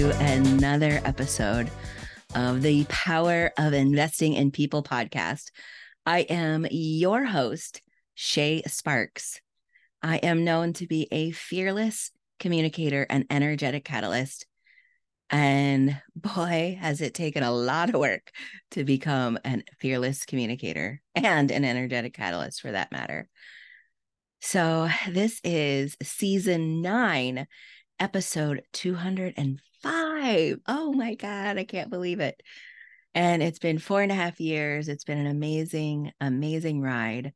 to another episode of the Power of Investing in People podcast. I am your host, Shā Sparks. I am known to be a fearless communicator and energetic catalyst. And boy, has it taken a lot of work to become a fearless communicator and an energetic catalyst for that matter. So this is season 9, episode 205. Oh my God, I can't believe it. And it's been 4.5 years. It's been an amazing, amazing ride.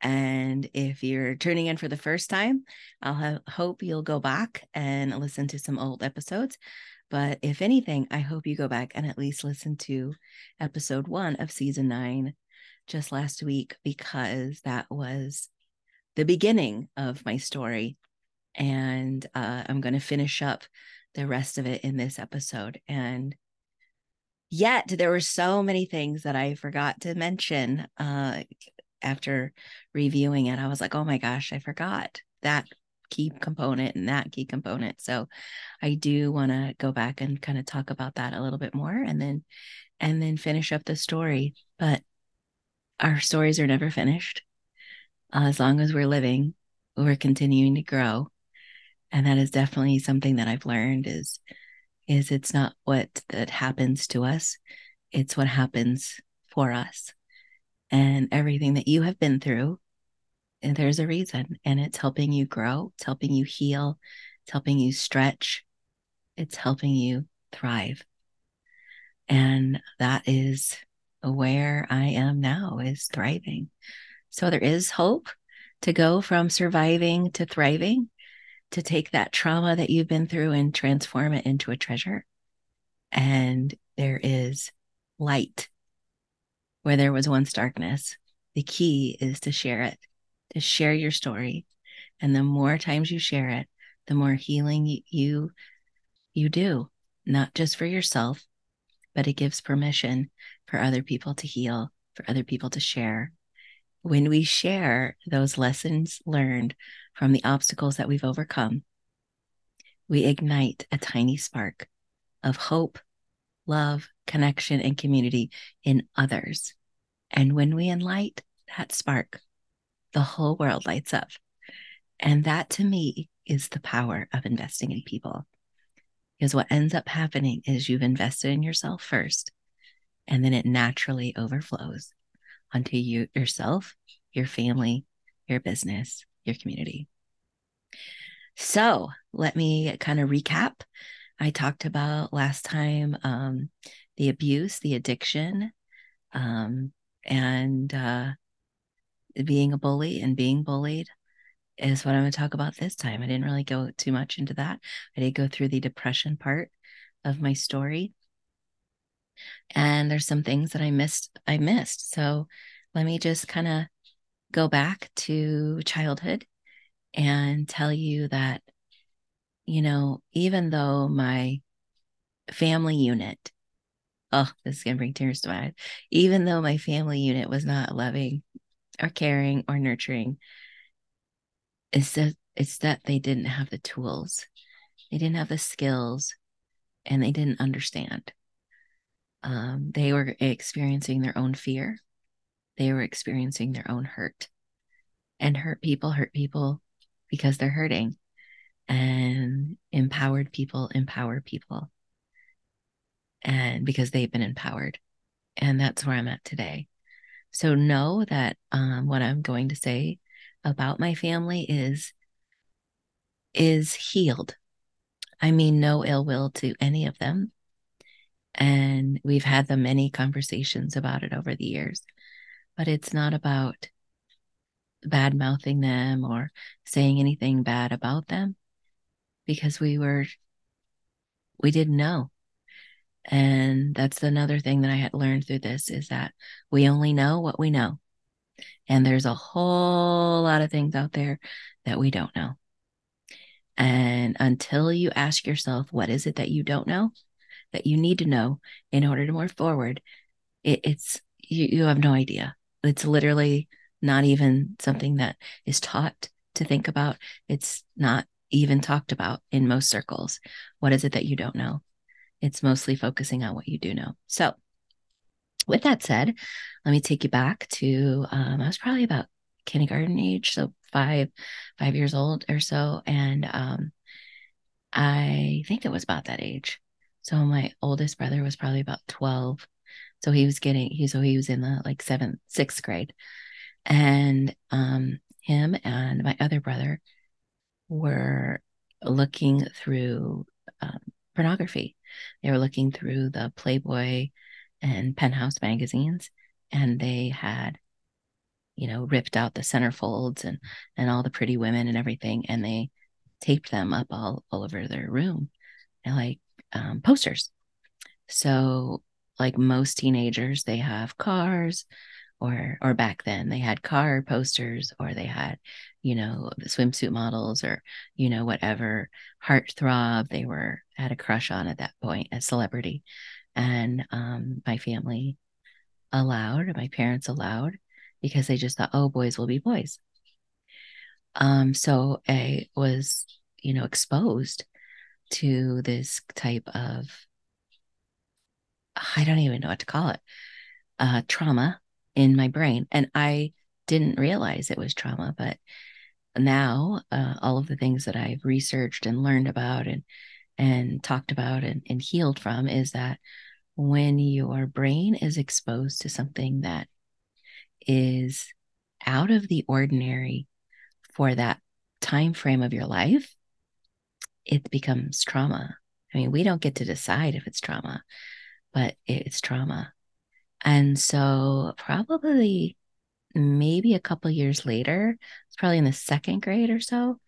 And if you're tuning in for the first time, hope you'll go back and listen to some old episodes. But if anything, I hope you go back and at least listen to episode 1 of season 9 just last week, because that was the beginning of my story. And I'm going to finish up the rest of it in this episode. And yet there were so many things that I forgot to mention after reviewing it. I was like, oh my gosh, I forgot that key component and that key component. So I do want to go back and kind of talk about that a little bit more and then finish up the story. But our stories are never finished. As long as we're living, we're continuing to grow. And that is definitely something that I've learned is it's not what that happens to us. It's what happens for us. And everything that you have been through, and there's a reason, and it's helping you grow, it's helping you heal, it's helping you stretch, it's helping you thrive. And that is where I am now, is thriving. So there is hope to go from surviving to thriving, to take that trauma that you've been through and transform it into a treasure. And there is light where there was once darkness. The key is to share it, to share your story. And the more times you share it, the more healing you do, not just for yourself, but it gives permission for other people to heal, for other people to share. When we share those lessons learned from the obstacles that we've overcome, we ignite a tiny spark of hope, love, connection, and community in others. And when we enlight that spark, the whole world lights up. And that, to me, is the power of investing in people. Because what ends up happening is you've invested in yourself first, and then it naturally overflows onto you, yourself, your family, your business, your community. So let me kind of recap. I talked about last time the abuse, the addiction, and being a bully and being bullied is what I'm going to talk about this time. I didn't really go too much into that. I did go through the depression part of my story. And there's some things that I missed. So let me just kind of go back to childhood and tell you that, you know, even though my family unit, oh, this is going to bring tears to my eyes. Even though my family unit was not loving or caring or nurturing, it's that they didn't have the tools. They didn't have the skills, and they didn't understand. They were experiencing their own fear. They were experiencing their own hurt, and hurt people because they're hurting, and empowered people empower people, and because they've been empowered. And that's where I'm at today. So know that what I'm going to say about my family is healed. I mean, no ill will to any of them. And we've had the many conversations about it over the years, but it's not about bad mouthing them or saying anything bad about them, because we didn't know. And that's another thing that I had learned through this, is that we only know what we know. And there's a whole lot of things out there that we don't know. And until you ask yourself, what is it that you don't know, that you need to know in order to move forward, you have no idea. It's literally not even something that is taught to think about. It's not even talked about in most circles. What is it that you don't know? It's mostly focusing on what you do know. So with that said, let me take you back to, I was probably about kindergarten age, so five years old or so. And I think it was about that age. So my oldest brother was probably about 12. So he was in the like sixth grade. And him and my other brother were looking through pornography. They were looking through the Playboy and Penthouse magazines, and they had, ripped out the centerfolds and all the pretty women and everything. And they taped them up all over their room. They're like posters. So like most teenagers, they have cars, or back then they had car posters, or they had, swimsuit models, or, whatever heartthrob they had a crush on at that point, a celebrity. And my family my parents allowed, because they just thought, oh, boys will be boys. So I was, exposed to this type of, I don't even know what to call it, trauma in my brain. And I didn't realize it was trauma, but now all of the things that I've researched and learned about and talked about and healed from is that when your brain is exposed to something that is out of the ordinary for that time frame of your life, it becomes trauma. I mean, we don't get to decide if it's trauma, but it's trauma. And so probably maybe a couple years later, it's probably in the second grade or so,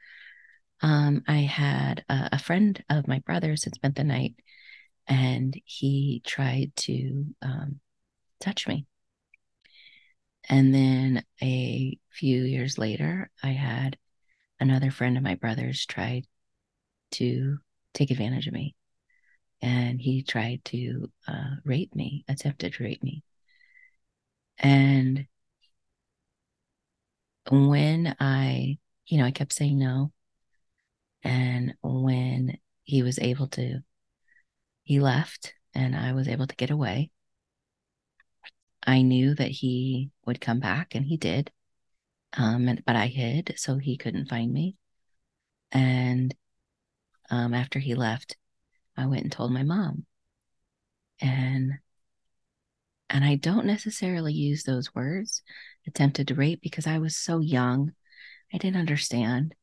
I had a friend of my brother's had spent the night, and he tried to touch me. And then a few years later, I had another friend of my brother's tried to take advantage of me. And he tried to attempted to rape me. And when I kept saying no. And when he left and I was able to get away, I knew that he would come back, and he did. But I hid, so he couldn't find me. And after he left, I went and told my mom. And I don't necessarily use those words, attempted to rape, because I was so young. I didn't understand.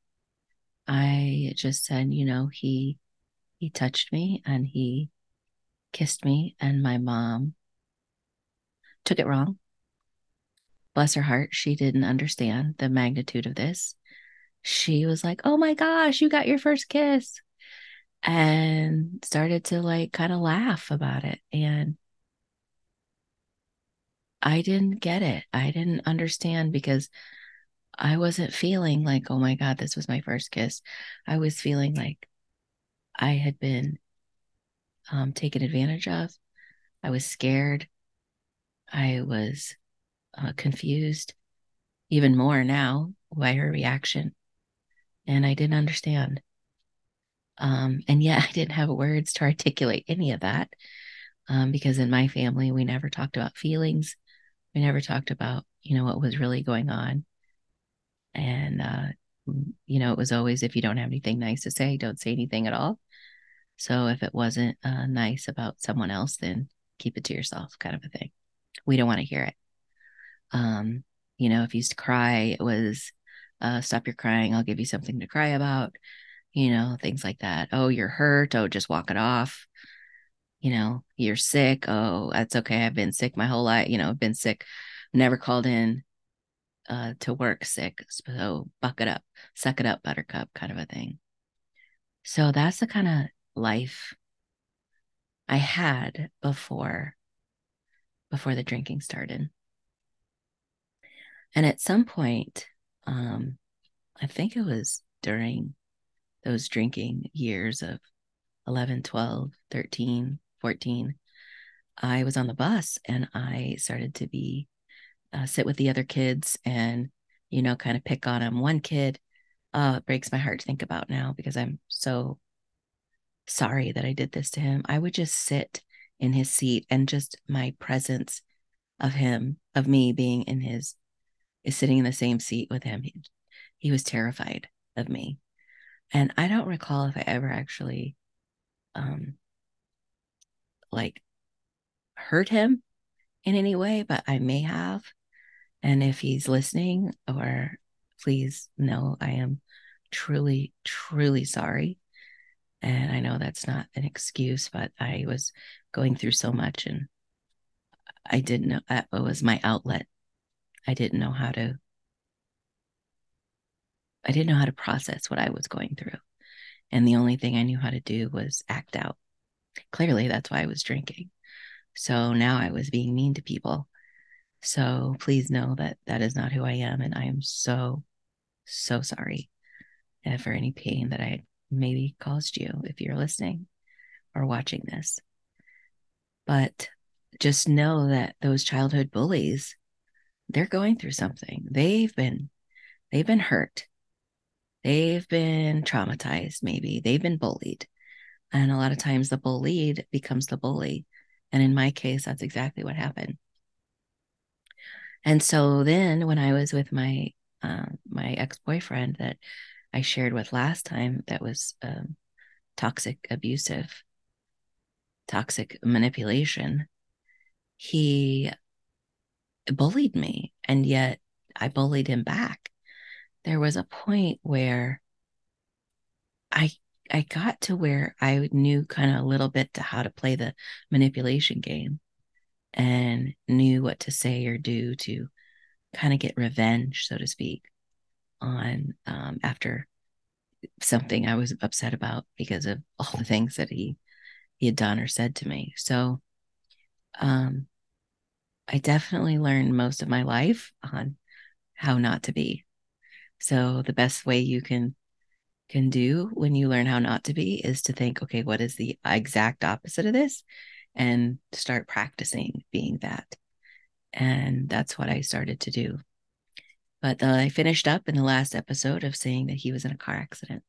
I just said, he touched me and he kissed me, and my mom took it wrong. Bless her heart, she didn't understand the magnitude of this. She was like, oh my gosh, you got your first kiss, and started to like kind of laugh about it. And I didn't get it. I didn't understand, because I wasn't feeling like, oh my God, this was my first kiss. I was feeling like I had been taken advantage of. I was scared. I was confused, even more now by her reaction. And I didn't understand. And yet I didn't have words to articulate any of that, because in my family, we never talked about feelings. We never talked about, what was really going on. And, it was always, if you don't have anything nice to say, don't say anything at all. So if it wasn't nice about someone else, then keep it to yourself, kind of a thing. We don't want to hear it. If you used to cry, it was, stop your crying. I'll give you something to cry about, things like that. Oh, you're hurt. Oh, just walk it off. You're sick. Oh, that's okay. I've been sick my whole life. I've been sick, never called in to work sick. So buck it up, suck it up, buttercup, kind of a thing. So that's the kind of life I had before the drinking started. And at some point, I think it was during those drinking years of 11, 12, 13, 14, I was on the bus, and I started to sit with the other kids and, kind of pick on them. One kid, it breaks my heart to think about now, because I'm so sorry that I did this to him. I would just sit in his seat, and just my presence of him, of me being in his, is sitting in the same seat with him. He was terrified of me. And I don't recall if I ever actually hurt him in any way, but I may have. And if he's listening, or please know, I am truly, truly sorry. And I know that's not an excuse, but I was going through so much, and I didn't know, that was my outlet. I didn't know how to process what I was going through. And the only thing I knew how to do was act out. Clearly, that's why I was drinking. So now I was being mean to people. So please know that that is not who I am. And I am so, so sorry for any pain that I had maybe caused you if you're listening or watching this. But just know that those childhood bullies, they're going through something. They've been hurt. They've been traumatized, maybe. They've been bullied. And a lot of times the bullied becomes the bully. And in my case, that's exactly what happened. And so then when I was with my my ex-boyfriend that I shared with last time, that was toxic, abusive, toxic manipulation, he bullied me. And yet I bullied him back. There was a point where I got to where I knew kind of a little bit to how to play the manipulation game, and knew what to say or do to kind of get revenge, so to speak, on after something I was upset about because of all the things that he had done or said to me. So I definitely learned most of my life on how not to be. So the best way you can do when you learn how not to be is to think, okay, what is the exact opposite of this? And start practicing being that. And that's what I started to do. But I finished up in the last episode of saying that he was in a car accident.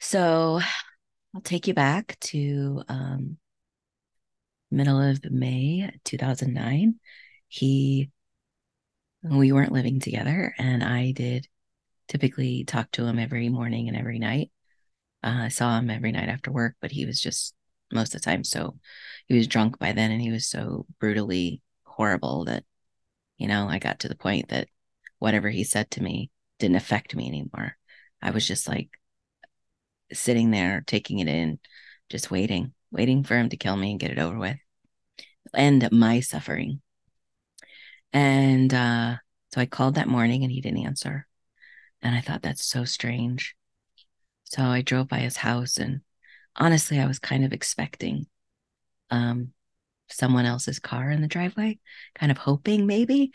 So I'll take you back to middle of May, 2009. We weren't living together, and I did typically talk to him every morning and every night. I saw him every night after work, but he was just most of the time. So he was drunk by then, and he was so brutally horrible that, I got to the point that whatever he said to me didn't affect me anymore. I was just like sitting there, taking it in, just waiting for him to kill me and get it over with, end my suffering. And so I called that morning, and he didn't answer. And I thought, that's so strange. So I drove by his house, and honestly, I was kind of expecting someone else's car in the driveway, kind of hoping maybe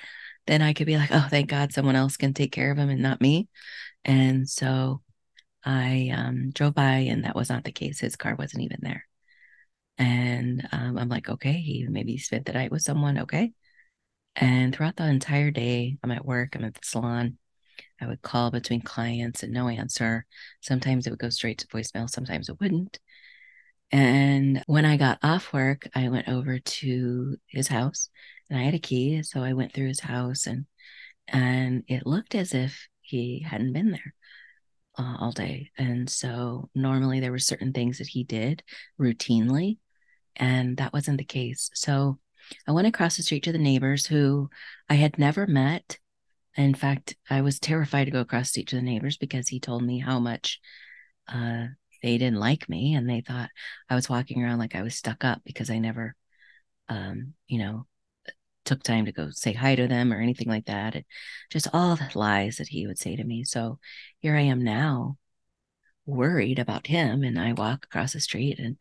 then I could be like, oh, thank God someone else can take care of him and not me. And so I drove by, and that was not the case. His car wasn't even there. And I'm like, okay, he maybe spent the night with someone. Okay. And throughout the entire day, I'm at work, I'm at the salon. I would call between clients and no answer. Sometimes it would go straight to voicemail. Sometimes it wouldn't. And when I got off work, I went over to his house, and I had a key. So I went through his house, and it looked as if he hadn't been there all day. And so normally there were certain things that he did routinely, and that wasn't the case. So I went across the street to the neighbors who I had never met. In fact, I was terrified to go across the street to the neighbors because he told me how much they didn't like me, and they thought I was walking around like I was stuck up because I never, took time to go say hi to them or anything like that. And just all the lies that he would say to me. So here I am now, worried about him, and I walk across the street, and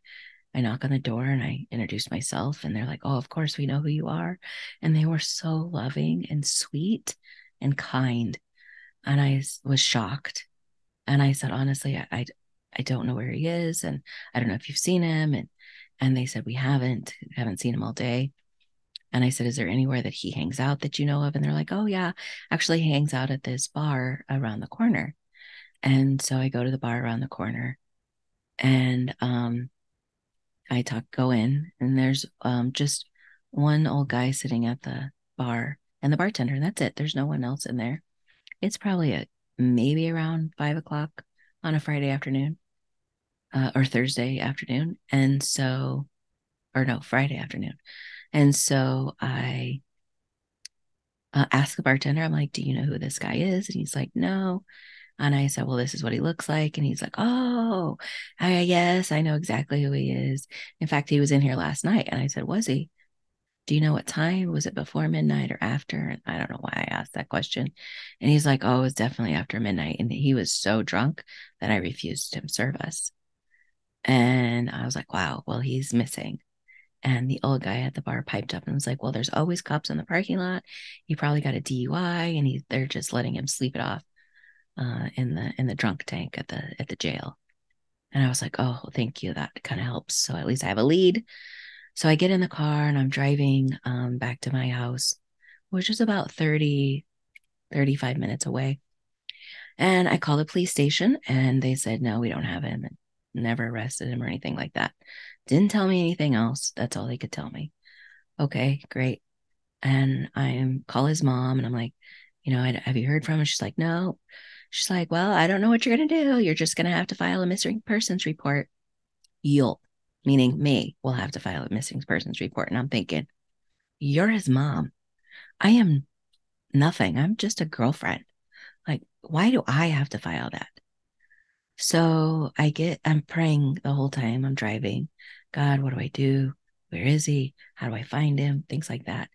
I knock on the door, and I introduce myself, and they're like, oh, of course, we know who you are. And they were so loving and sweet and kind. And I was shocked. And I said, honestly, I don't know where he is. And I don't know if you've seen him. And they said, we haven't seen him all day. And I said, is there anywhere that he hangs out that you know of? And they're like, oh yeah, actually he hangs out at this bar around the corner. And so I go to the bar around the corner. And go in, and there's just one old guy sitting at the bar and the bartender. That's it. There's no one else in there. It's probably maybe around 5 o'clock on a Friday afternoon or Thursday afternoon. And so, or no, Friday afternoon. And so I asked the bartender, I'm like, do you know who this guy is? And he's like, no. And I said, well, this is what he looks like. And he's like, oh, yes, I know exactly who he is. In fact, he was in here last night. And I said, was he? Do you know what time? Was it before midnight or after? And I don't know why I asked that question. And he's like, oh, it was definitely after midnight. And he was so drunk that I refused him service. And I was like, wow, well, he's missing. And the old guy at the bar piped up and was like, well, there's always cops in the parking lot. He probably got a DUI, and they're just letting him sleep it off in the drunk tank at the jail. And I was like, oh, thank you. That kind of helps. So at least I have a lead. So I get in the car and I'm driving back to my house, which is about 35 minutes away. And I called the police station, and they said, no, we don't have him. And never arrested him or anything like that. Didn't tell me anything else. That's all they could tell me. Okay, great. And I call his mom, and I'm like, have you heard from him? She's like, no. She's like, well, I don't know what you're going to do. You're just going to have to file a missing persons report. You'll, meaning me, will have to file a missing persons report. And I'm thinking, you're his mom. I am nothing. I'm just a girlfriend. Like, why do I have to file that? So I'm praying the whole time I'm driving. God, what do I do? Where is he? How do I find him? Things like that.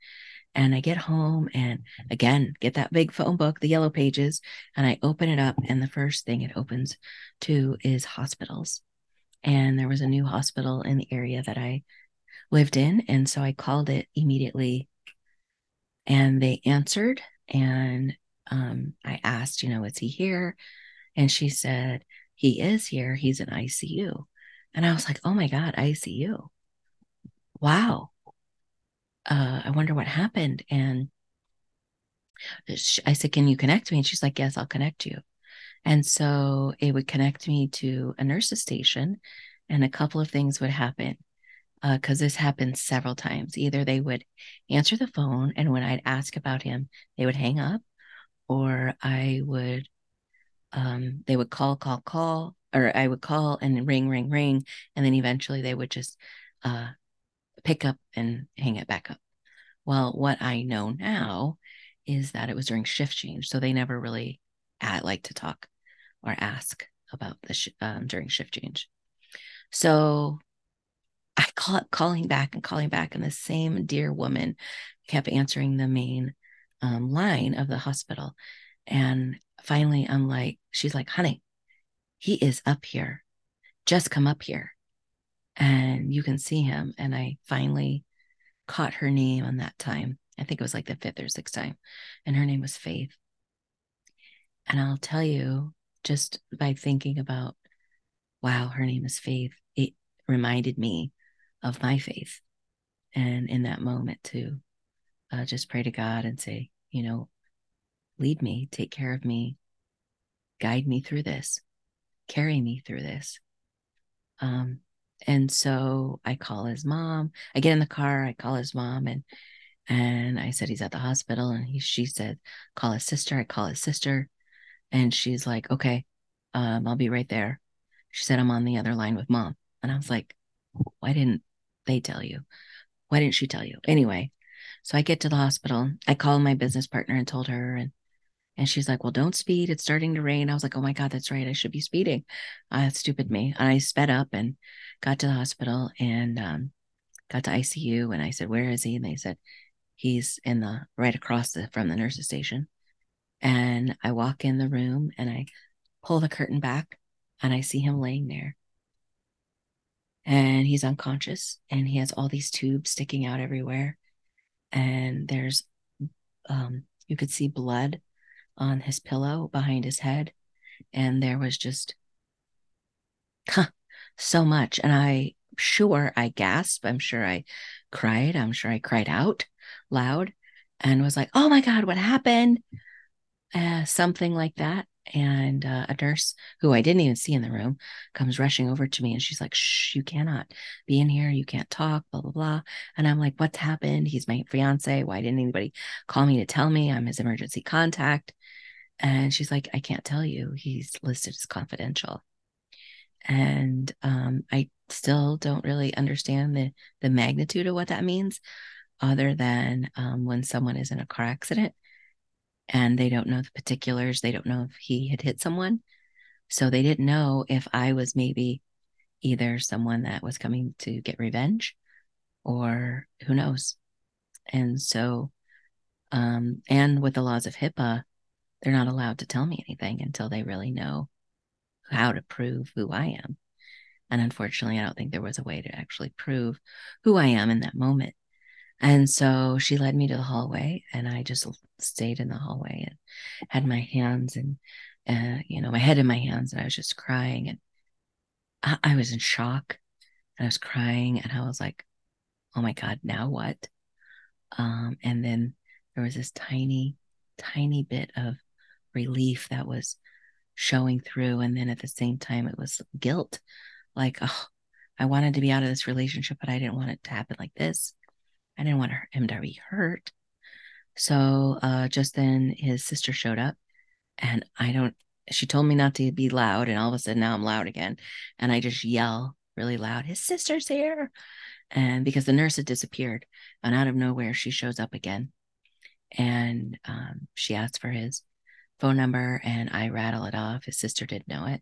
And I get home and again, get that big phone book, the yellow pages, and I open it up. And the first thing it opens to is hospitals. And there was a new hospital in the area that I lived in. And so I called it immediately, and they answered. And I asked, is he here? And she said, he is here. He's in ICU. And I was like, oh my God, ICU. Wow. I wonder what happened. And I said, can you connect me? And she's like, yes, I'll connect you. And so it would connect me to a nurse's station, and a couple of things would happen because this happened several times. Either they would answer the phone, and when I'd ask about him, they would hang up, or they would call, or I would call and ring. And then eventually they would just pick up and hang it back up. Well, what I know now is that it was during shift change. So they never really like to talk or ask about the during shift change. So I calling back. And the same dear woman kept answering the main line of the hospital. And finally, she's like, honey, he is up here. Just come up here and you can see him. And I finally caught her name on that time. I think it was like the fifth or sixth time. And her name was Faith. And I'll tell you, just by thinking about, wow, her name is Faith, it reminded me of my faith. And in that moment to just pray to God and say, lead me, take care of me, guide me through this, carry me through this. And so I call his mom. I get in the car, I call his mom, and I said, he's at the hospital. And she said, call his sister. I call his sister. And she's like, okay, I'll be right there. She said, I'm on the other line with mom. And I was like, why didn't they tell you? Why didn't she tell you? Anyway, so I get to the hospital. I called my business partner and told her, and she's like, well, don't speed. It's starting to rain. I was like, oh my God, that's right. I should be speeding. Stupid me. And I sped up and got to the hospital and got to ICU. And I said, where is he? And they said, he's in the right across from the nurse's station. And I walk in the room and I pull the curtain back and I see him laying there. And he's unconscious and he has all these tubes sticking out everywhere. And there's, you could see blood on his pillow behind his head. And there was just so much. And I gasped. I'm sure I cried. I'm sure I cried out loud and was like, oh my God, what happened? Something like that. and a nurse who I didn't even see in the room comes rushing over to me, and she's like, shh, you cannot be in here. You can't talk, blah, blah, blah. And I'm like, what's happened? He's my fiance. Why didn't anybody call me to tell me? I'm his emergency contact. And she's like, I can't tell you. He's listed as confidential. And I still don't really understand the magnitude of what that means, other than when someone is in a car accident and they don't know the particulars. They don't know if he had hit someone. So they didn't know if I was maybe either someone that was coming to get revenge or who knows. And so, and with the laws of HIPAA, they're not allowed to tell me anything until they really know how to prove who I am. And unfortunately, I don't think there was a way to actually prove who I am in that moment. And so she led me to the hallway, and I just stayed in the hallway and had my hands and, my head in my hands. And I was just crying, and I was in shock, and I was crying, and I was like, oh my God, now what? And then there was this tiny, tiny bit of relief that was showing through. And then at the same time, it was guilt. Like, oh, I wanted to be out of this relationship, but I didn't want it to happen like this. I didn't want him to be hurt. So just then his sister showed up, and she told me not to be loud. And all of a sudden now I'm loud again. And I just yell really loud, his sister's here. And because the nurse had disappeared, and out of nowhere, she shows up again. And she asked for his phone number, and I rattle it off. His sister didn't know it.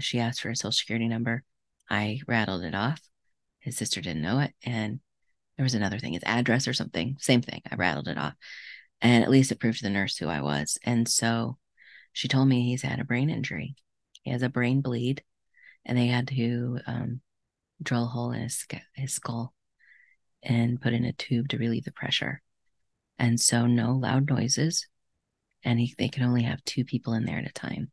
She asked for his social security number. I rattled it off. His sister didn't know it. And there was another thing, his address or something, same thing. I rattled it off. And at least it proved to the nurse who I was. And so she told me he's had a brain injury. He has a brain bleed, and they had to drill a hole in his skull and put in a tube to relieve the pressure. And so no loud noises. And they could only have two people in there at a time.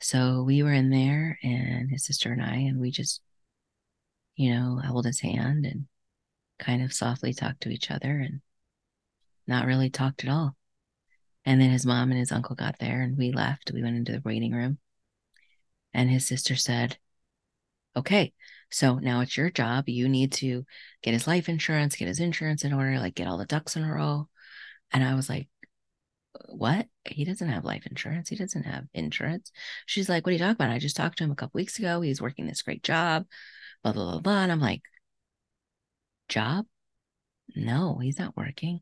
So we were in there, and his sister and I, and we just, held his hand and kind of softly talked to each other, and not really talked at all. And then his mom and his uncle got there, and we left. We went into the waiting room, and his sister said, okay, so now it's your job. You need to get his life insurance, get his insurance in order, like get all the ducks in a row. And I was like, what? He doesn't have life insurance. He doesn't have insurance. She's like, what are you talking about? I just talked to him a couple weeks ago. He's working this great job, blah, blah, blah, blah. And I'm like, job? No, he's not working.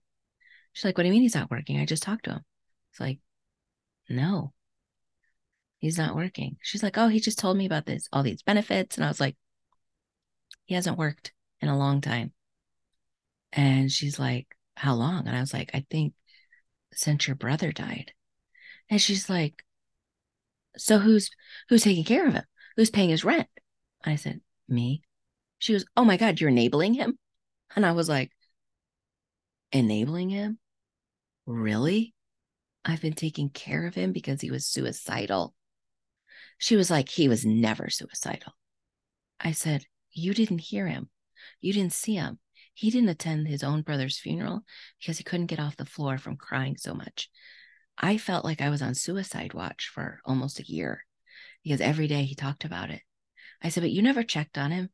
She's like, what do you mean he's not working? I just talked to him. It's like, no, he's not working. She's like, oh, he just told me about this, all these benefits. And I was like, he hasn't worked in a long time. And she's like, how long? And I was like, I think since your brother died. And she's like, so who's taking care of him? Who's paying his rent? I said, me. She goes, oh my God, you're enabling him? And I was like, enabling him? Really? I've been taking care of him because he was suicidal. She was like, he was never suicidal. I said, you didn't hear him. You didn't see him. He didn't attend his own brother's funeral because he couldn't get off the floor from crying so much. I felt like I was on suicide watch for almost a year because every day he talked about it. I said, but you never checked on him.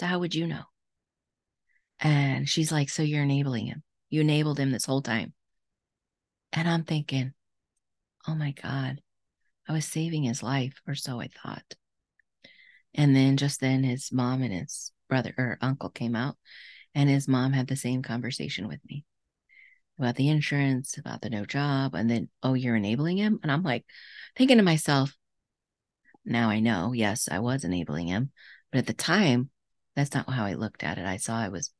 So how would you know? And she's like, so you're enabling him. You enabled him this whole time. And I'm thinking, oh my God, I was saving his life, or so I thought. And then just then his mom and his brother or uncle came out, and his mom had the same conversation with me about the insurance, about the no job, and then, oh, you're enabling him? And I'm like thinking to myself, now I know, yes, I was enabling him. But at the time, that's not how I looked at it. I saw I was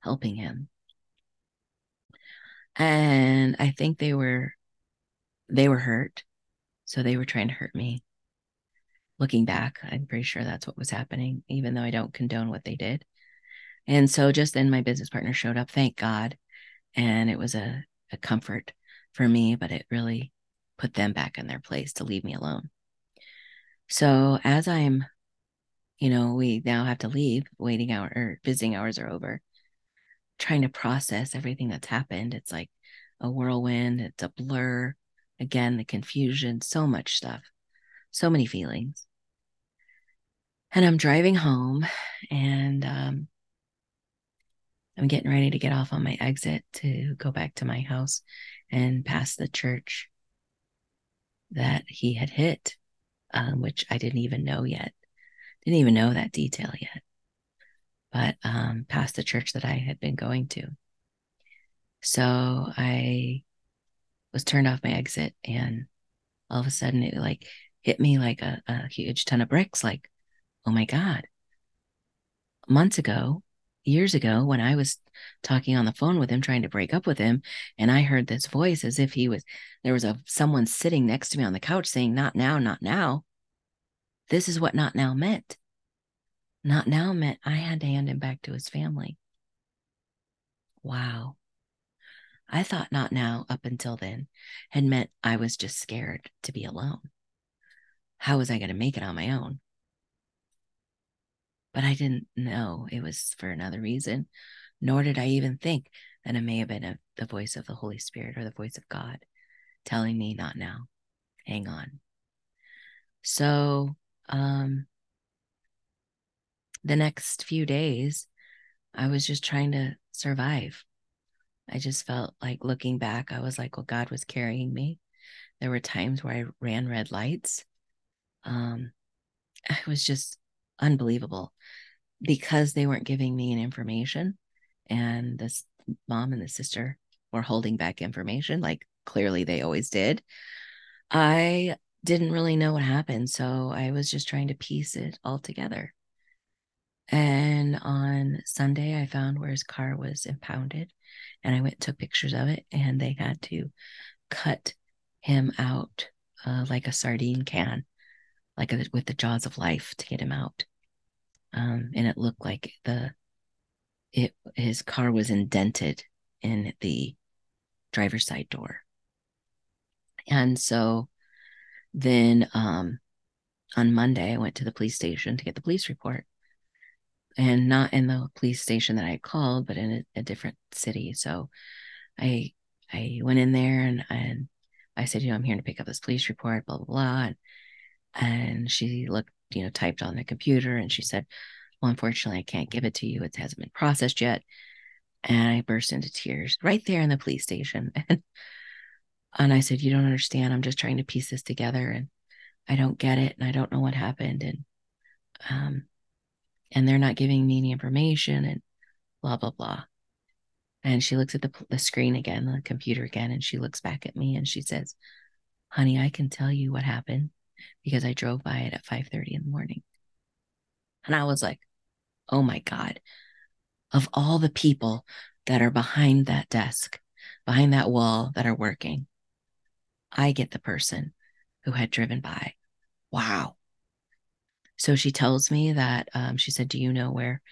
helping him. And I think they were hurt. So they were trying to hurt me. Looking back, I'm pretty sure that's what was happening, even though I don't condone what they did. And so just then my business partner showed up, thank God. And it was a comfort for me, but it really put them back in their place to leave me alone. So as I'm we now have to leave, visiting hours are over, trying to process everything that's happened. It's like a whirlwind. It's a blur. Again, the confusion, so much stuff, so many feelings. And I'm driving home and I'm getting ready to get off on my exit to go back to my house and pass the church that he had hit, which I didn't even know yet. Didn't even know that detail yet, but past the church that I had been going to. So I was turned off my exit and all of a sudden it like hit me like a huge ton of bricks. Like, oh my God, months ago, years ago, when I was talking on the phone with him, trying to break up with him, and I heard this voice as if there was someone sitting next to me on the couch saying, not now, not now. This is what not now meant. Not now meant I had to hand him back to his family. Wow. I thought not now up until then had meant I was just scared to be alone. How was I going to make it on my own? But I didn't know it was for another reason, nor did I even think that it may have been the voice of the Holy Spirit or the voice of God telling me not now, hang on. So the next few days, I was just trying to survive. I just felt like looking back, I was like, well, God was carrying me. There were times where I ran red lights. It was just unbelievable because they weren't giving me an information, and this mom and the sister were holding back information. Like clearly they always did. I didn't really know what happened. So I was just trying to piece it all together. And on Sunday, I found where his car was impounded. And I went and took pictures of it, and they had to cut him out like a sardine can, like with the jaws of life to get him out. And it looked like his car was indented in the driver's side door. And so then on Monday, I went to the police station to get the police report. And not in the police station that I called, but in a different city. So I went in there and I said, I'm here to pick up this police report, blah, blah, blah. And she looked, typed on the computer, and she said, well, unfortunately, I can't give it to you. It hasn't been processed yet. And I burst into tears right there in the police station. And I said, you don't understand. I'm just trying to piece this together, and I don't get it, and I don't know what happened. And they're not giving me any information and blah, blah, blah. And she looks at the screen again, the computer again, and she looks back at me and she says, honey, I can tell you what happened because I drove by it at 5:30 in the morning. And I was like, oh my God, of all the people that are behind that desk, behind that wall that are working, I get the person who had driven by. Wow. So she tells me that, she said, do you know where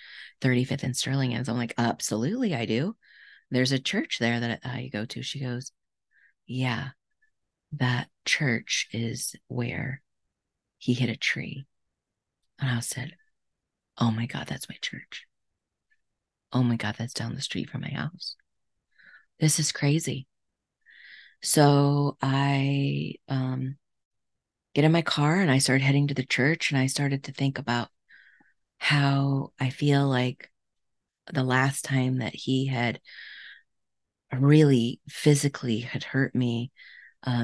35th and Sterling is? I'm like, absolutely, I do. There's a church there that I go to. She goes, yeah, that church is where he hit a tree. And I said, oh my God, that's my church. Oh my God, that's down the street from my house. This is crazy. So I, get in my car and I started heading to the church, and I started to think about how I feel like the last time that he had really physically had hurt me,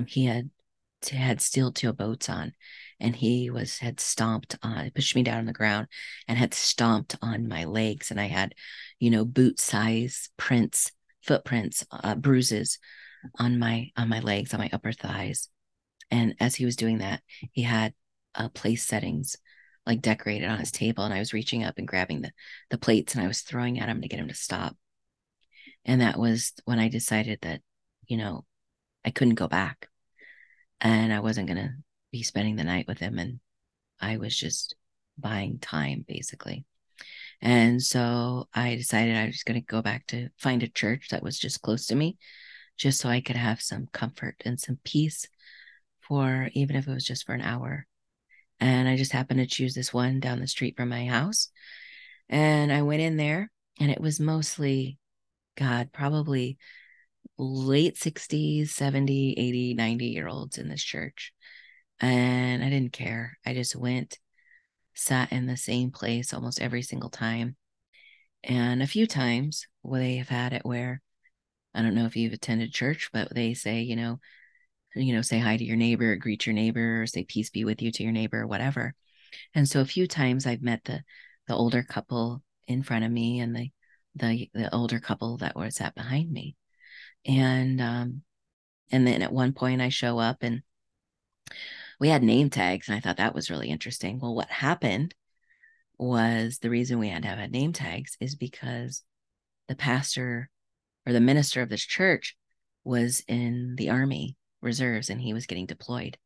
he had steel toe boots on, and he had stomped on, pushed me down on the ground and had stomped on my legs, and I had, boot size prints, footprints, bruises on my legs, on my upper thighs. And as he was doing that, he had place settings like decorated on his table. And I was reaching up and grabbing the plates, and I was throwing at him to get him to stop. And that was when I decided that, I couldn't go back and I wasn't going to be spending the night with him. And I was just buying time, basically. And so I decided I was going to go back to find a church that was just close to me, just so I could have some comfort and some peace, for even if it was just for an hour. And I just happened to choose this one down the street from my house. And I went in there, and it was mostly, God, probably late 60s, 70, 80, 90-year-olds in this church. And I didn't care. I just went, sat in the same place almost every single time. And a few times they have had it where, I don't know if you've attended church, but they say, you know, say hi to your neighbor, greet your neighbor, or say peace be with you to your neighbor, whatever. And so a few times I've met the older couple in front of me and the older couple that was sat behind me. And then at one point I show up and we had name tags, and I thought that was really interesting. Well, what happened was the reason we had to have name tags is because the pastor or the minister of this church was in the Army Reserves and he was getting deployed.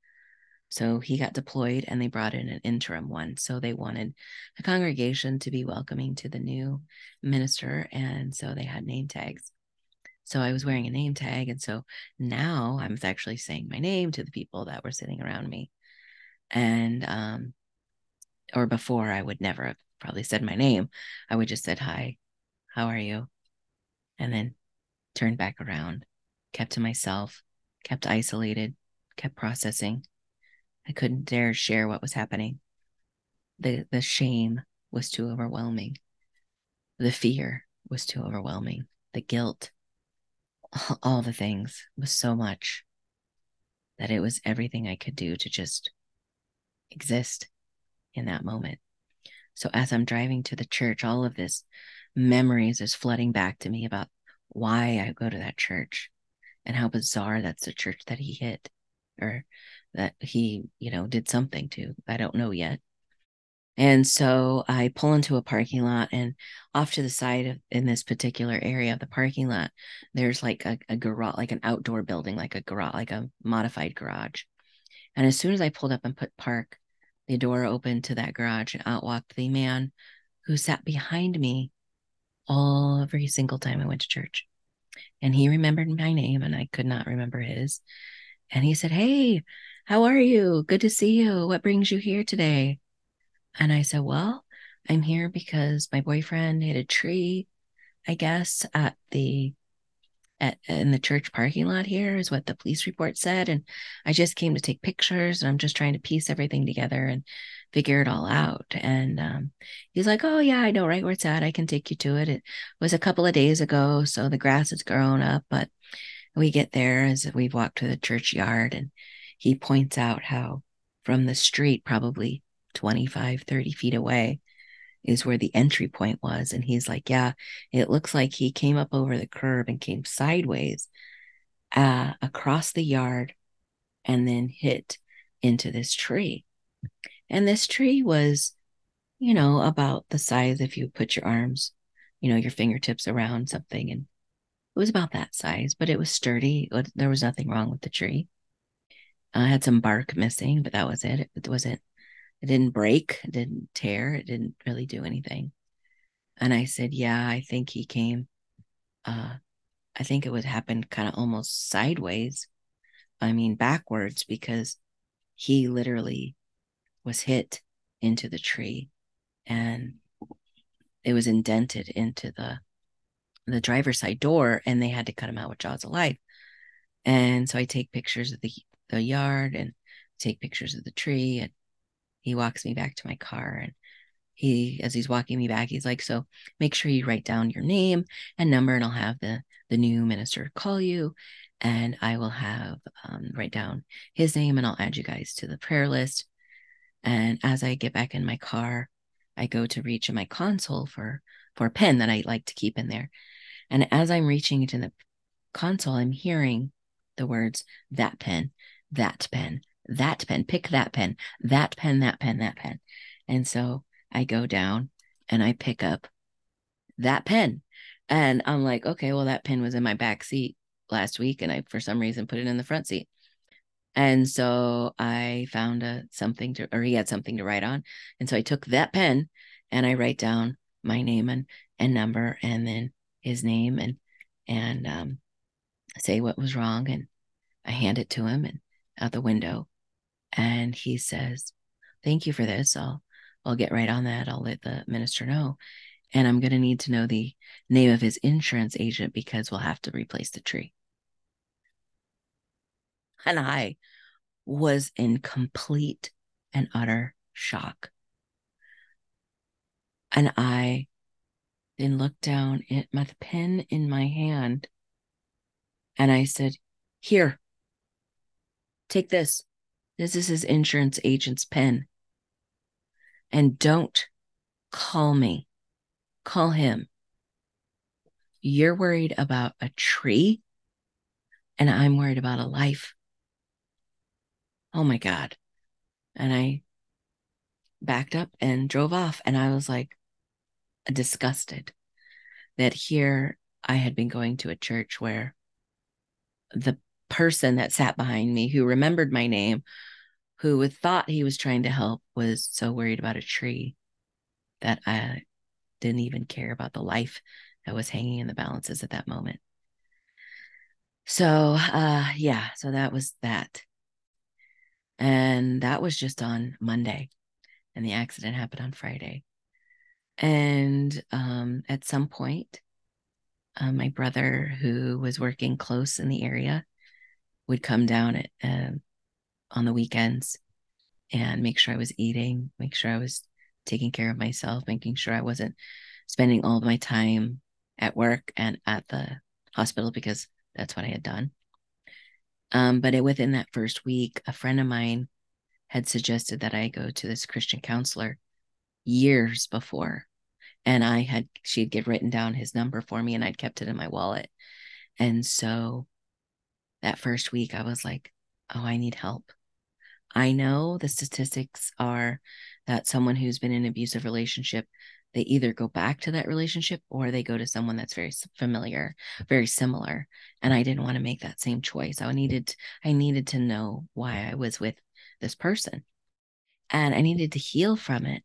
So he got deployed and they brought in an interim one. So they wanted the congregation to be welcoming to the new minister. And so they had name tags. So I was wearing a name tag. And so now I'm actually saying my name to the people that were sitting around me. And, or before I would never have probably said my name. I would just said, hi, how are you? And then turned back around, kept to myself, kept isolated, kept processing. I couldn't dare share what was happening. The shame was too overwhelming. The fear was too overwhelming. The guilt, all the things was so much that it was everything I could do to just exist in that moment. So as I'm driving to the church, all of this memories is flooding back to me about why I go to that church and how bizarre that's the church that he hit or that he, you know, did something to. I don't know yet. And so I pull into a parking lot, and off to the side of, in this particular area of the parking lot, there's like a garage, like an outdoor building, like a garage, like a modified garage. And as soon as I pulled up and put park, the door opened to that garage and out walked the man who sat behind me all every single time I went to church. And he remembered my name and I could not remember his. And he said, hey, how are you? Good to see you. What brings you here today? And I said, well, I'm here because my boyfriend hit a tree, I guess, in the church parking lot here is what the police report said. And I just came to take pictures and I'm just trying to piece everything together and figure it all out. And he's like, oh yeah, I know right where it's at. I can take you to it. It was a couple of days ago, so the grass has grown up, but we get there as we walk to the churchyard, and he points out how from the street, probably 25, 30 feet away is where the entry point was. And he's like, yeah, it looks like he came up over the curb and came sideways across the yard and then hit into this tree. And this tree was, you know, about the size, if you put your arms, you know, your fingertips around something. And it was about that size, but it was sturdy. There was nothing wrong with the tree. I had some bark missing, but that was it. It wasn't, it didn't break, it didn't tear, it didn't really do anything. And I said, yeah, I think he came. I think it would happen kind of almost sideways. I mean, backwards, because he literally was hit into the tree and it was indented into the driver's side door, and they had to cut him out with jaws of life. And so I take pictures of the yard and take pictures of the tree, and he walks me back to my car. And he, as he's walking me back, he's like, so make sure you write down your name and number, and I'll have the new minister call you, and I will have write down his name, and I'll add you guys to the prayer list. And as I get back in my car, I go to reach in my console for a pen that I like to keep in there. And as I'm reaching into the console, I'm hearing the words, that pen, that pen, that pen, pick that pen, that pen, that pen, that pen. And so I go down and I pick up that pen. And I'm like, okay, well, that pen was in my back seat last week, and I, for some reason, put it in the front seat. And so I found he had something to write on. And so I took that pen and I write down my name and number, and then his name, and say what was wrong. And I hand it to him and out the window. And he says, thank you for this. I'll get right on that. I'll let the minister know. And I'm going to need to know the name of his insurance agent, because we'll have to replace the tree. and I was in complete and utter shock. And I then looked down at my pen in my hand and I said, "Here, take this. This is his insurance agent's pen. And don't call me. Call him. You're worried about a tree and I'm worried about a life." Oh my God. And I backed up and drove off. And I was like disgusted that here I had been going to a church where the person that sat behind me, who remembered my name, who thought he was trying to help, was so worried about a tree that I didn't even care about the life that was hanging in the balances at that moment. So that was that. And that was just on Monday. And the accident happened on Friday. And at some point, my brother, who was working close in the area, would come down on the weekends and make sure I was eating, make sure I was taking care of myself, making sure I wasn't spending all of my time at work and at the hospital, because that's what I had done. But within that first week, a friend of mine had suggested that I go to this Christian counselor years before. And she'd get written down his number for me and I'd kept it in my wallet. And so that first week I was like, oh, I need help. I know the statistics are that someone who's been in an abusive relationship, they either go back to that relationship or they go to someone that's very familiar, very similar. And I didn't want to make that same choice. I needed to know why I was with this person. And I needed to heal from it.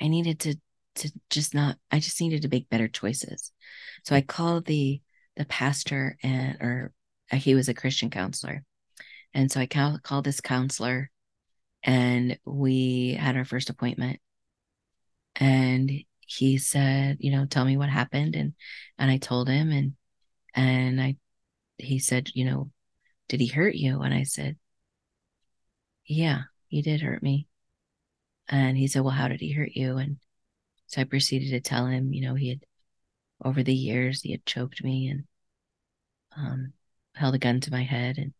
I needed to just not, I just needed to make better choices. So I called the pastor, or he was a Christian counselor. And so I called this counselor and we had our first appointment. And he said, tell me what happened. And I told him, he said, did he hurt you? And I said, yeah, he did hurt me. And he said, well, how did he hurt you? And so I proceeded to tell him, over the years, he had choked me and held a gun to my head and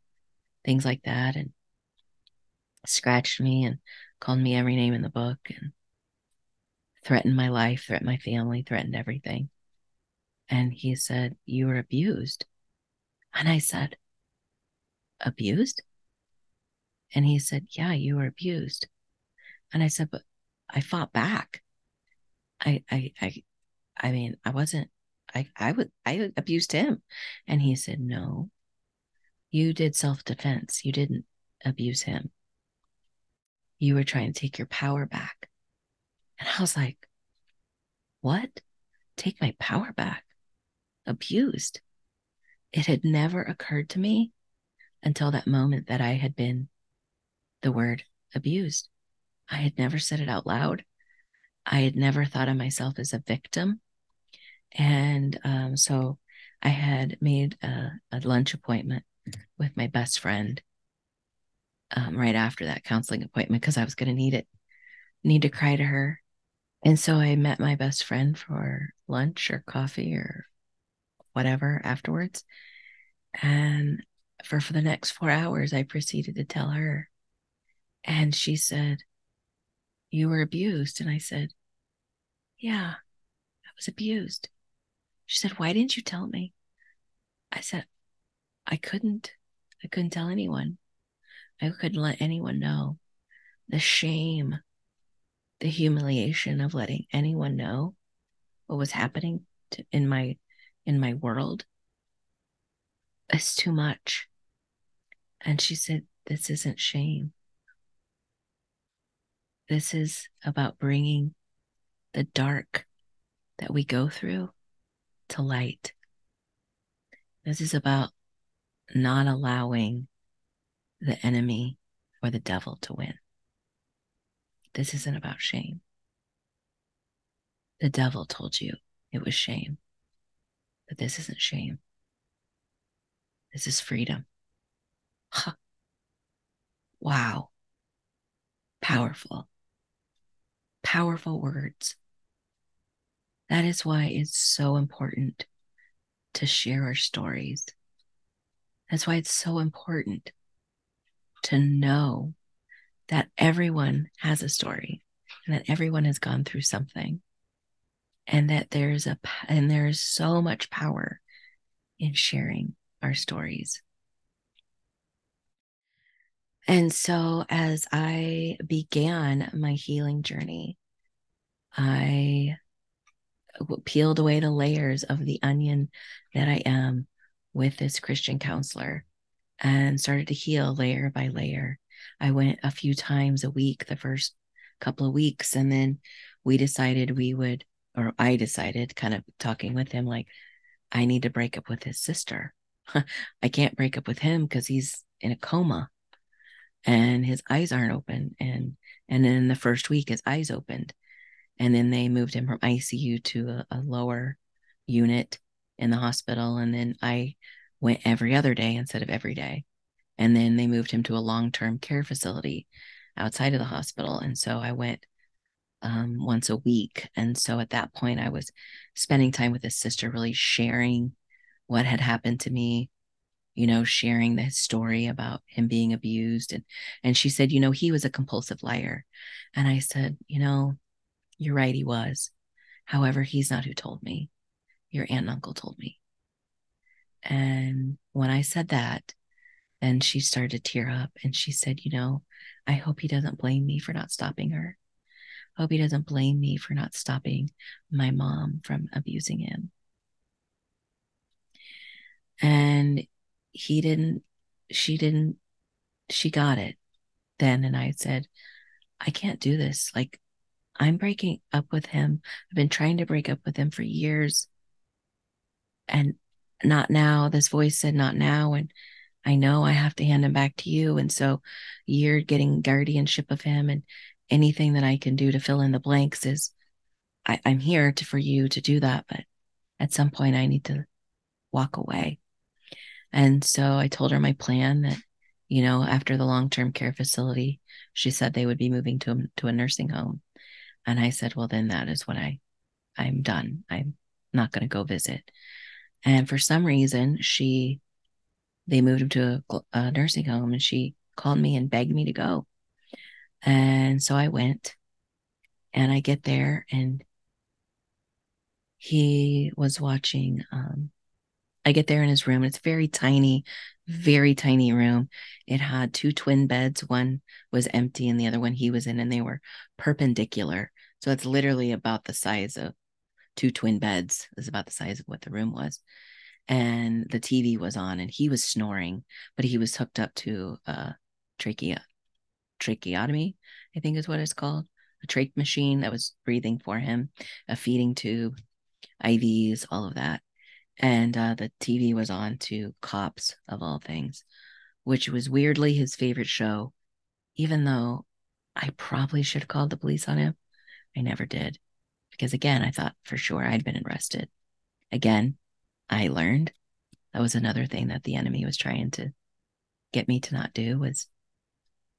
things like that, and scratched me and called me every name in the book and threatened my life, threatened my family, threatened everything. And he said, you were abused. And I said, abused? And he said, yeah, you were abused. And I said, but I fought back. I abused him. And he said, no, you did self-defense. You didn't abuse him. You were trying to take your power back. And I was like, what? Take my power back? Abused? It had never occurred to me until that moment that I had been the word abused. I had never said it out loud. I had never thought of myself as a victim. And so I had made a lunch appointment with my best friend right after that counseling appointment, because I was going to need to cry to her. And so I met my best friend for lunch or coffee or whatever afterwards. And for the next 4 hours, I proceeded to tell her. And she said, you were abused. And I said, yeah, I was abused. She said, why didn't you tell me? I said, I couldn't tell anyone. I couldn't let anyone know. The shame, the humiliation of letting anyone know what was happening in my world is too much. And she said, this isn't shame. This is about bringing the dark that we go through to light. This is about not allowing the enemy or the devil to win. This isn't about shame. The devil told you it was shame, but this isn't shame. This is freedom. Huh, Wow. Powerful. Powerful words. That is why it's so important to share our stories. That's why it's so important to know that everyone has a story and that everyone has gone through something, and that there is so much power in sharing our stories. And so as I began my healing journey, I peeled away the layers of the onion that I am with this Christian counselor and started to heal layer by layer. I went a few times a week the first couple of weeks, and then I decided, kind of talking with him, like, I need to break up with his sister. I can't break up with him because he's in a coma and his eyes aren't open. And then in the first week, his eyes opened. And then they moved him from ICU to a lower unit in the hospital. And then I went every other day instead of every day. And then they moved him to a long-term care facility outside of the hospital. And so I went once a week. And so at that point, I was spending time with his sister, really sharing what had happened to me, you know, sharing the story about him being abused. And she said, you know, he was a compulsive liar. And I said, you know, you're right, he was. However, he's not who told me. Your aunt and uncle told me. And when I said that, then she started to tear up, and she said, you know, I hope he doesn't blame me for not stopping her. I hope he doesn't blame me for not stopping my mom from abusing him. And she got it then. And I said, I can't do this. Like, I'm breaking up with him. I've been trying to break up with him for years. And not now. This voice said, not now. And I know I have to hand him back to you. And so you're getting guardianship of him, and anything that I can do to fill in the blanks is I'm here for you to do that. But at some point I need to walk away. And so I told her my plan that, you know, after the long-term care facility, she said they would be moving to a nursing home. And I said, well, then that is what I'm done. I'm not going to go visit. And for some reason, they moved him to a nursing home, and she called me and begged me to go. And so I went, and I get there, and he was watching. I get there in his room, and it's very tiny room. It had two twin beds. One was empty and the other one he was in, and they were perpendicular. So it's literally about the size of two twin beds. It's about the size of what the room was. And the TV was on, and he was snoring, but he was hooked up to tracheotomy, I think is what it's called. A trach machine that was breathing for him, a feeding tube, IVs, all of that. And the TV was on to Cops, of all things, which was weirdly his favorite show, even though I probably should have called the police on him. I never did, because again, I thought for sure I'd been arrested. Again, I learned that was another thing that the enemy was trying to get me to not do, was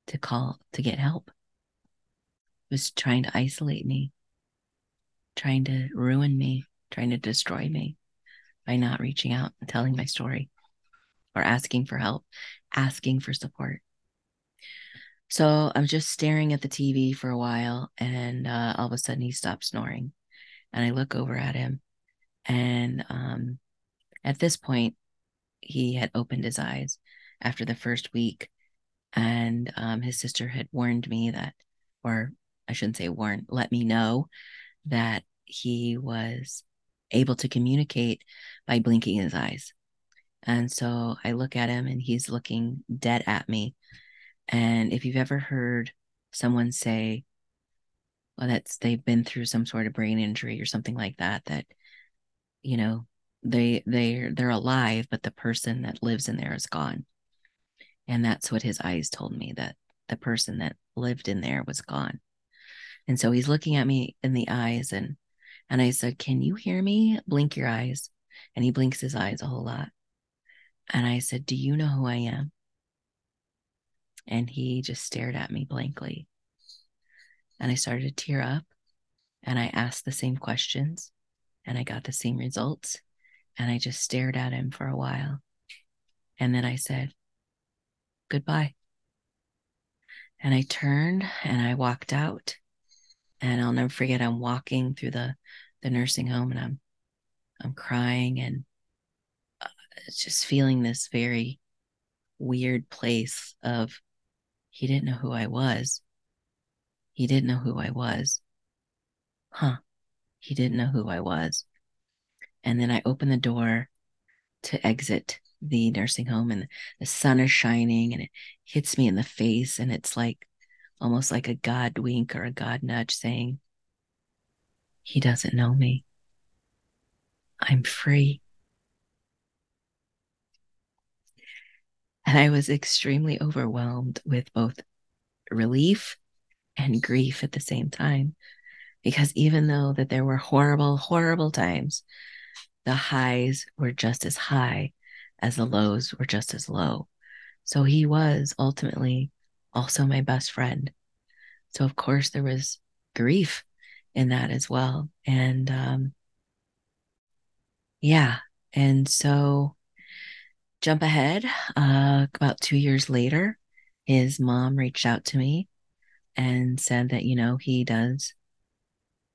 to call to get help. It was trying to isolate me, trying to ruin me, trying to destroy me by not reaching out and telling my story or asking for help, asking for support. So I'm just staring at the TV for a while, and all of a sudden he stops snoring, and I look over at him, and at this point he had opened his eyes after the first week. And his sister had warned me that, or I shouldn't say warned, let me know that he was able to communicate by blinking his eyes. And so I look at him, and he's looking dead at me. And if you've ever heard someone say, well, they've been through some sort of brain injury or something like that, that, you know, they're alive, but the person that lives in there is gone. And that's what his eyes told me, that the person that lived in there was gone. And so he's looking at me in the eyes, and I said, can you hear me? Blink your eyes. And he blinks his eyes a whole lot. And I said, do you know who I am? And he just stared at me blankly. And I started to tear up, and I asked the same questions, and I got the same results. And I just stared at him for a while. And then I said, goodbye. And I turned and I walked out. And I'll never forget, I'm walking through the nursing home, and I'm crying and just feeling this very weird place of, he didn't know who I was. He didn't know who I was. He didn't know who I was. And then I open the door to exit the nursing home, and the sun is shining, and it hits me in the face. And it's like, almost like a God wink or a God nudge saying, he doesn't know me. I'm free. And I was extremely overwhelmed with both relief and grief at the same time, because even though that there were horrible, horrible times, the highs were just as high as the lows were just as low. So he was ultimately also my best friend. So of course there was grief in that as well. And and so jump ahead, about 2 years later, his mom reached out to me and said that, he does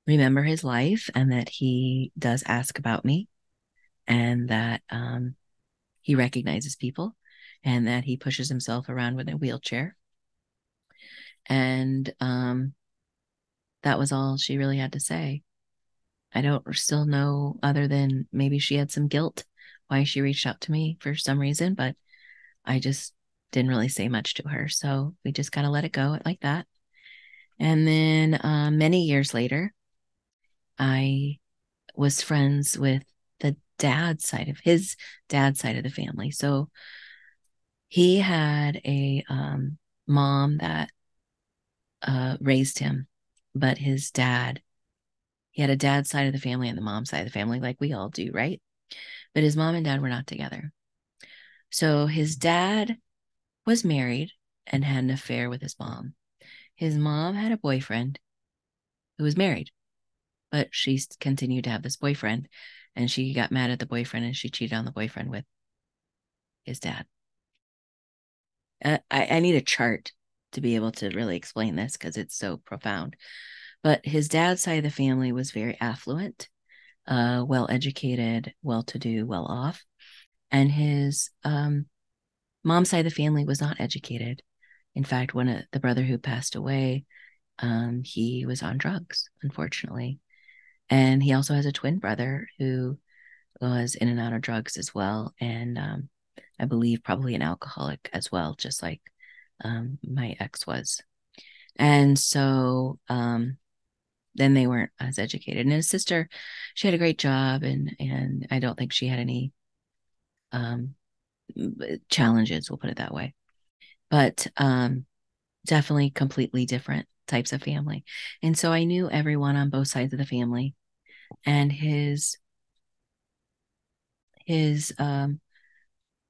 remember his life and that he does ask about me, and that he recognizes people, and that he pushes himself around with a wheelchair. And that was all she really had to say. I don't still know, other than maybe she had some guilt why she reached out to me for some reason, but I just didn't really say much to her. So we just kind of let it go like that. And then many years later, I was friends with the dad's side of the family. So he had a mom that raised him, but his dad, he had a dad's side of the family and the mom's side of the family, like we all do, right? But his mom and dad were not together. So his dad was married and had an affair with his mom. His mom had a boyfriend who was married, but she continued to have this boyfriend, and she got mad at the boyfriend, and she cheated on the boyfriend with his dad. I need a chart to be able to really explain this because it's so profound. But his dad's side of the family was very affluent, well-educated, well-to-do, well-off. And his mom's side of the family was not educated. In fact, one of the brother who passed away, he was on drugs, unfortunately. And he also has a twin brother who was in and out of drugs as well. And I believe probably an alcoholic as well, just like my ex was. And so then they weren't as educated. And his sister, she had a great job, and I don't think she had any challenges, we'll put it that way. But definitely completely different types of family. And so I knew everyone on both sides of the family. And his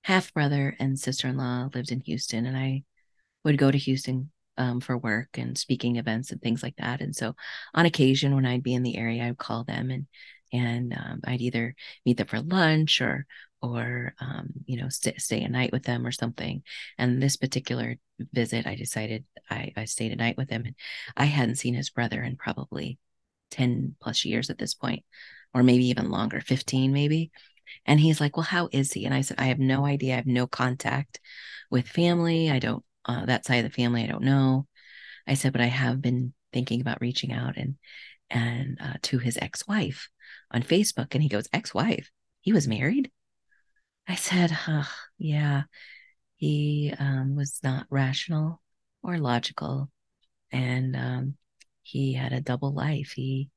half-brother and sister-in-law lived in Houston, and I would go to Houston for work and speaking events and things like that. And so on occasion when I'd be in the area, I'd call them, and I'd either meet them for lunch or stay a night with them or something. And this particular visit, I decided I stayed a night with him. And I hadn't seen his brother in probably 10 plus years at this point, or maybe even longer, 15 maybe. And he's like, well, how is he? And I said, I have no idea. I have no contact with family. I don't, that side of the family, I don't know. I said, but I have been thinking about reaching out and to his ex-wife on Facebook. And he goes, ex-wife? He was married? I said, yeah, he was not rational or logical. And he had a double life. He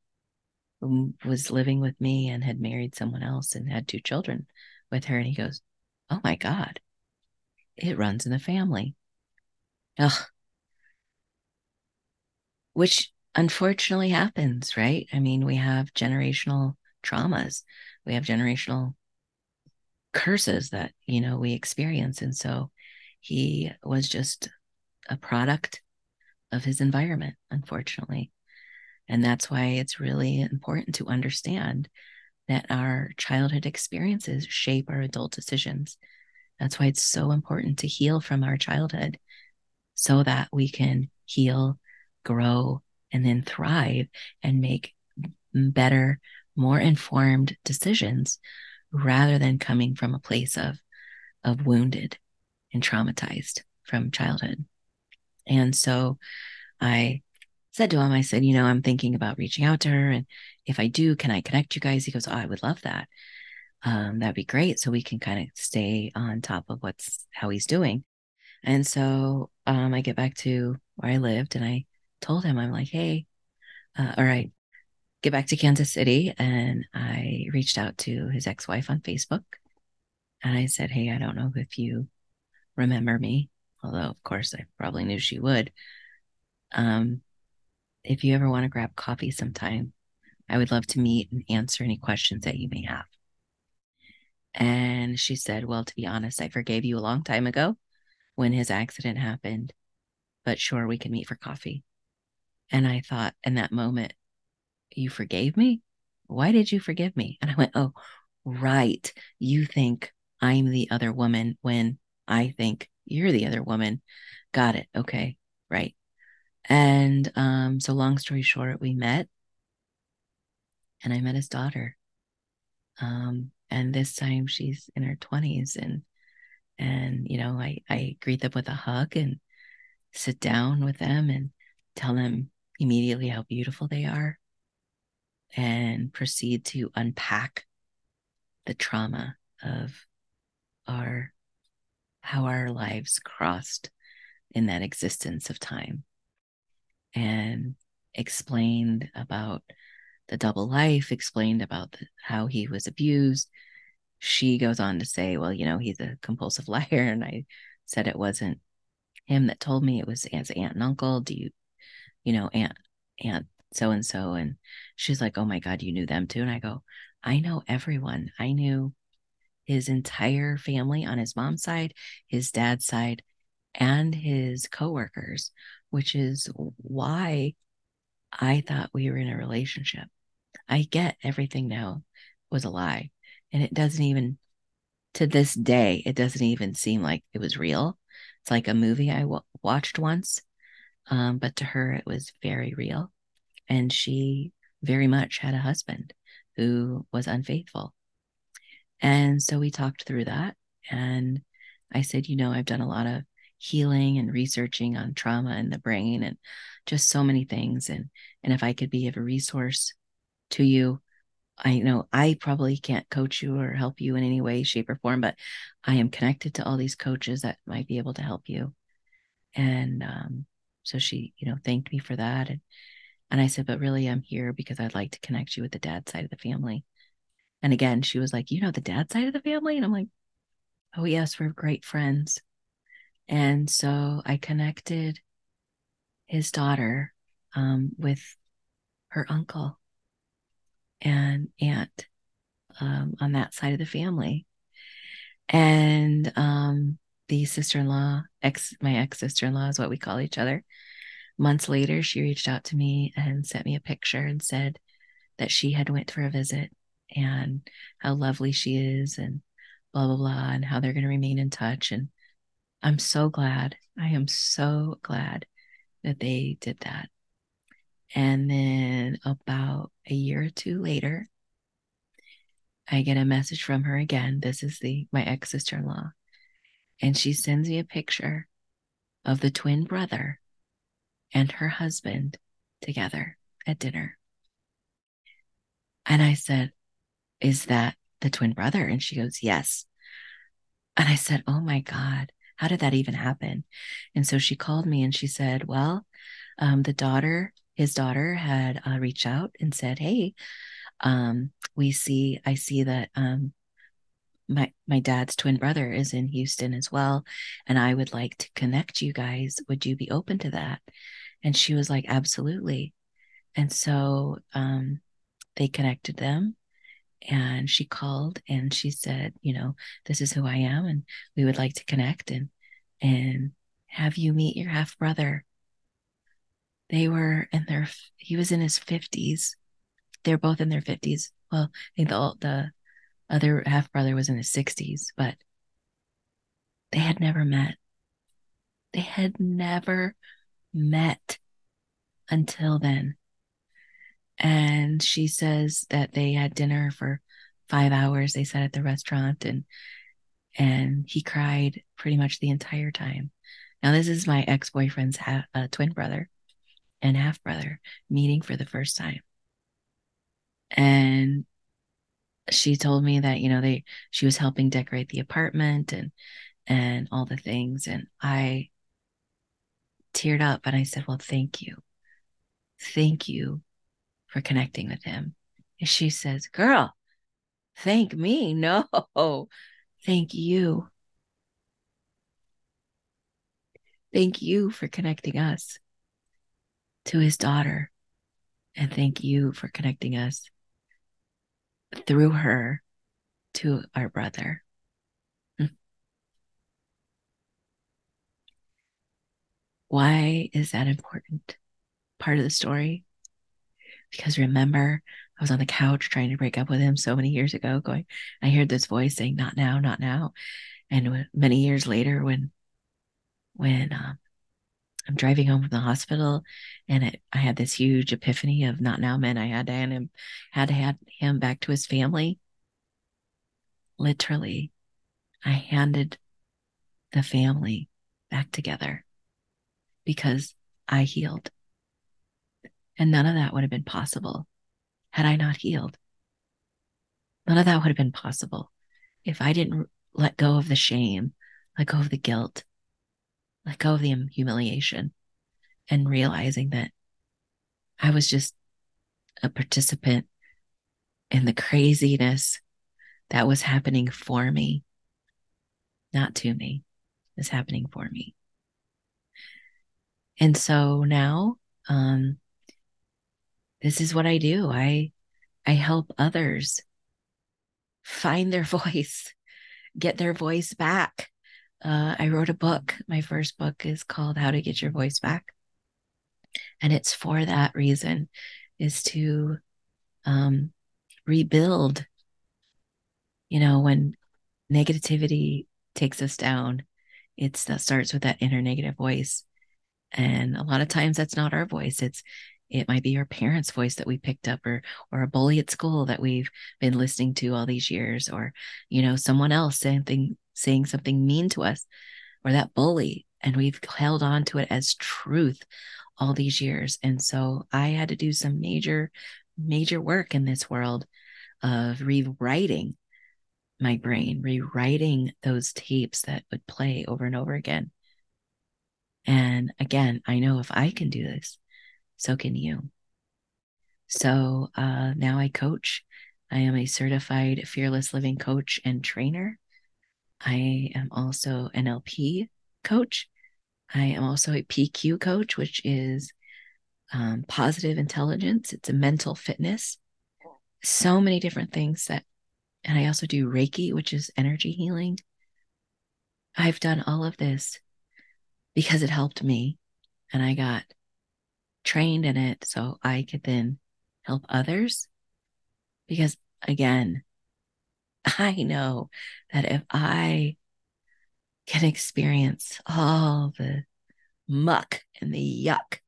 was living with me and had married someone else and had two children with her. And he goes, oh my God, it runs in the family. Ugh. Which unfortunately happens, right? I mean, we have generational traumas. We have generational curses that we experience. And so he was just a product of his environment, unfortunately. And that's why it's really important to understand that our childhood experiences shape our adult decisions. That's why it's so important to heal from our childhood so that we can heal, grow, and then thrive and make better, more informed decisions rather than coming from a place of wounded and traumatized from childhood. And so I said to him, I said, you know, I'm thinking about reaching out to her. And if I do, can I connect you guys? He goes, oh, I would love that. That'd be great. So we can kind of stay on top of how he's doing. And so I get back to where I lived and I told him, I'm like, hey, all right, get back to Kansas City. And I reached out to his ex-wife on Facebook. And I said, hey, I don't know if you remember me, although of course I probably knew she would. If you ever want to grab coffee sometime, I would love to meet and answer any questions that you may have. And she said, well, to be honest, I forgave you a long time ago when his accident happened, but sure, we can meet for coffee. And I thought in that moment, you forgave me? Why did you forgive me? And I went, oh, right. You think I'm the other woman when I think you're the other woman. Got it. Okay. Right. And so long story short, we met and I met his daughter. And this time she's in her 20s and, you know, I greet them with a hug and sit down with them and tell them immediately how beautiful they are and proceed to unpack the trauma of how our lives crossed in that existence of time, and explained about the double life, explained about how he was abused. She goes on to say, well, you know, he's a compulsive liar. And I said, it wasn't him that told me, it was his aunt and uncle. Do you know, aunt so-and-so. And she's like, oh my God, you knew them too. And I go, I know everyone. I knew his entire family on his mom's side, his dad's side, and his coworkers, which is why I thought we were in a relationship. I get everything now was a lie. And it doesn't even, to this day, it doesn't even seem like it was real. It's like a movie I watched once, but to her, it was very real. And she very much had a husband who was unfaithful. And so we talked through that. And I said, you know, I've done a lot of healing and researching on trauma and the brain and just so many things. And if I could be of a resource to you, I know I probably can't coach you or help you in any way, shape, or form, but I am connected to all these coaches that might be able to help you. And so she, you know, thanked me for that. And I said, but really I'm here because I'd like to connect you with the dad side of the family. And again, she was like, you know, the dad side of the family? And I'm like, oh yes, we're great friends. And so I connected his daughter with her uncle and aunt on that side of the family. And the sister-in-law, my ex-sister-in-law is what we call each other. Months later, she reached out to me and sent me a picture and said that she had went for a visit and how lovely she is and blah, blah, blah, and how they're going to remain in touch. And I'm so glad. I am so glad that they did that. And then about a year or two later, I get a message from her again. This is my ex-sister-in-law. And she sends me a picture of the twin brother and her husband together at dinner. And I said, is that the twin brother? And she goes, yes. And I said, oh my God, how did that even happen? And so she called me and she said, well, his daughter had reached out and said, hey, I see that my dad's twin brother is in Houston as well. And I would like to connect you guys. Would you be open to that? And she was like, absolutely. And so they connected them. And she called and she said, you know, this is who I am and we would like to connect and have you meet your half brother. They were in their, he was in his 50s. They're both in their 50s. Well, I think the other half brother was in his 60s, but they had never met. They had never met until then. And she says that they had dinner for 5 hours. They sat at the restaurant and he cried pretty much the entire time. Now, this is my ex-boyfriend's twin brother and half brother meeting for the first time. And she told me that, you know, she was helping decorate the apartment and all the things. And I teared up and I said, well, thank you. Thank you for connecting with him. And she says, girl, thank me. No, thank you. Thank you for connecting us to his daughter. And thank you for connecting us through her to our brother. Why is that important? Part of the story? Because remember, I was on the couch trying to break up with him so many years ago, I heard this voice saying, not now, not now. And many years later, when I'm driving home from the hospital and I had this huge epiphany of not now meant I had to hand him back to his family. Literally, I handed the family back together because I healed. And none of that would have been possible had I not healed. None of that would have been possible if I didn't let go of the shame, let go of the guilt, let go of the humiliation, and realizing that I was just a participant in the craziness that was happening for me, not to me. It was happening for me. And so now, this is what I do. I help others find their voice, get their voice back. I wrote a book. My first book is called How to Get Your Voice Back. And it's for that reason, is to rebuild. You know, when negativity takes us down, that starts with that inner negative voice. And a lot of times that's not our voice. It might be our parents' voice that we picked up, or a bully at school that we've been listening to all these years, or, you know, someone else saying something mean to us, or that bully, and we've held on to it as truth all these years. And so I had to do some major, major work in this world of rewriting my brain, rewriting those tapes that would play over and over again. And again, I know if I can do this, so can you. So now I coach. I am a certified fearless living coach and trainer. I am also an NLP coach. I am also a PQ coach, which is positive intelligence. It's a mental fitness. So many different things and I also do Reiki, which is energy healing. I've done all of this because it helped me and I got trained in it so I could then help others. Because again, I know that if I can experience all the muck and the yuck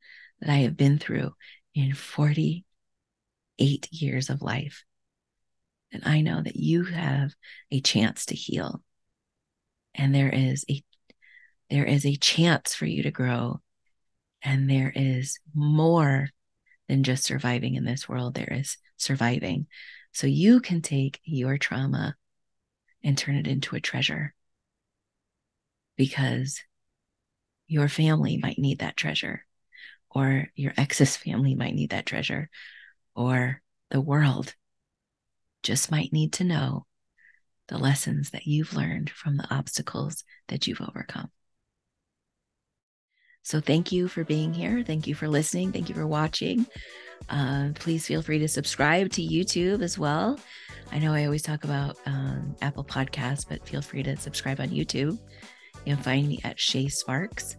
that I have been through in 48 years of life, then I know that you have a chance to heal. And there is a chance for you to grow. And there is more than just surviving in this world. There is surviving. So you can take your trauma and turn it into a treasure, because your family might need that treasure, or your ex's family might need that treasure, or the world just might need to know the lessons that you've learned from the obstacles that you've overcome. So thank you for being here. Thank you for listening. Thank you for watching. Please feel free to subscribe to YouTube as well. I know I always talk about Apple Podcasts, but feel free to subscribe on YouTube. You can find me at Shā Sparks.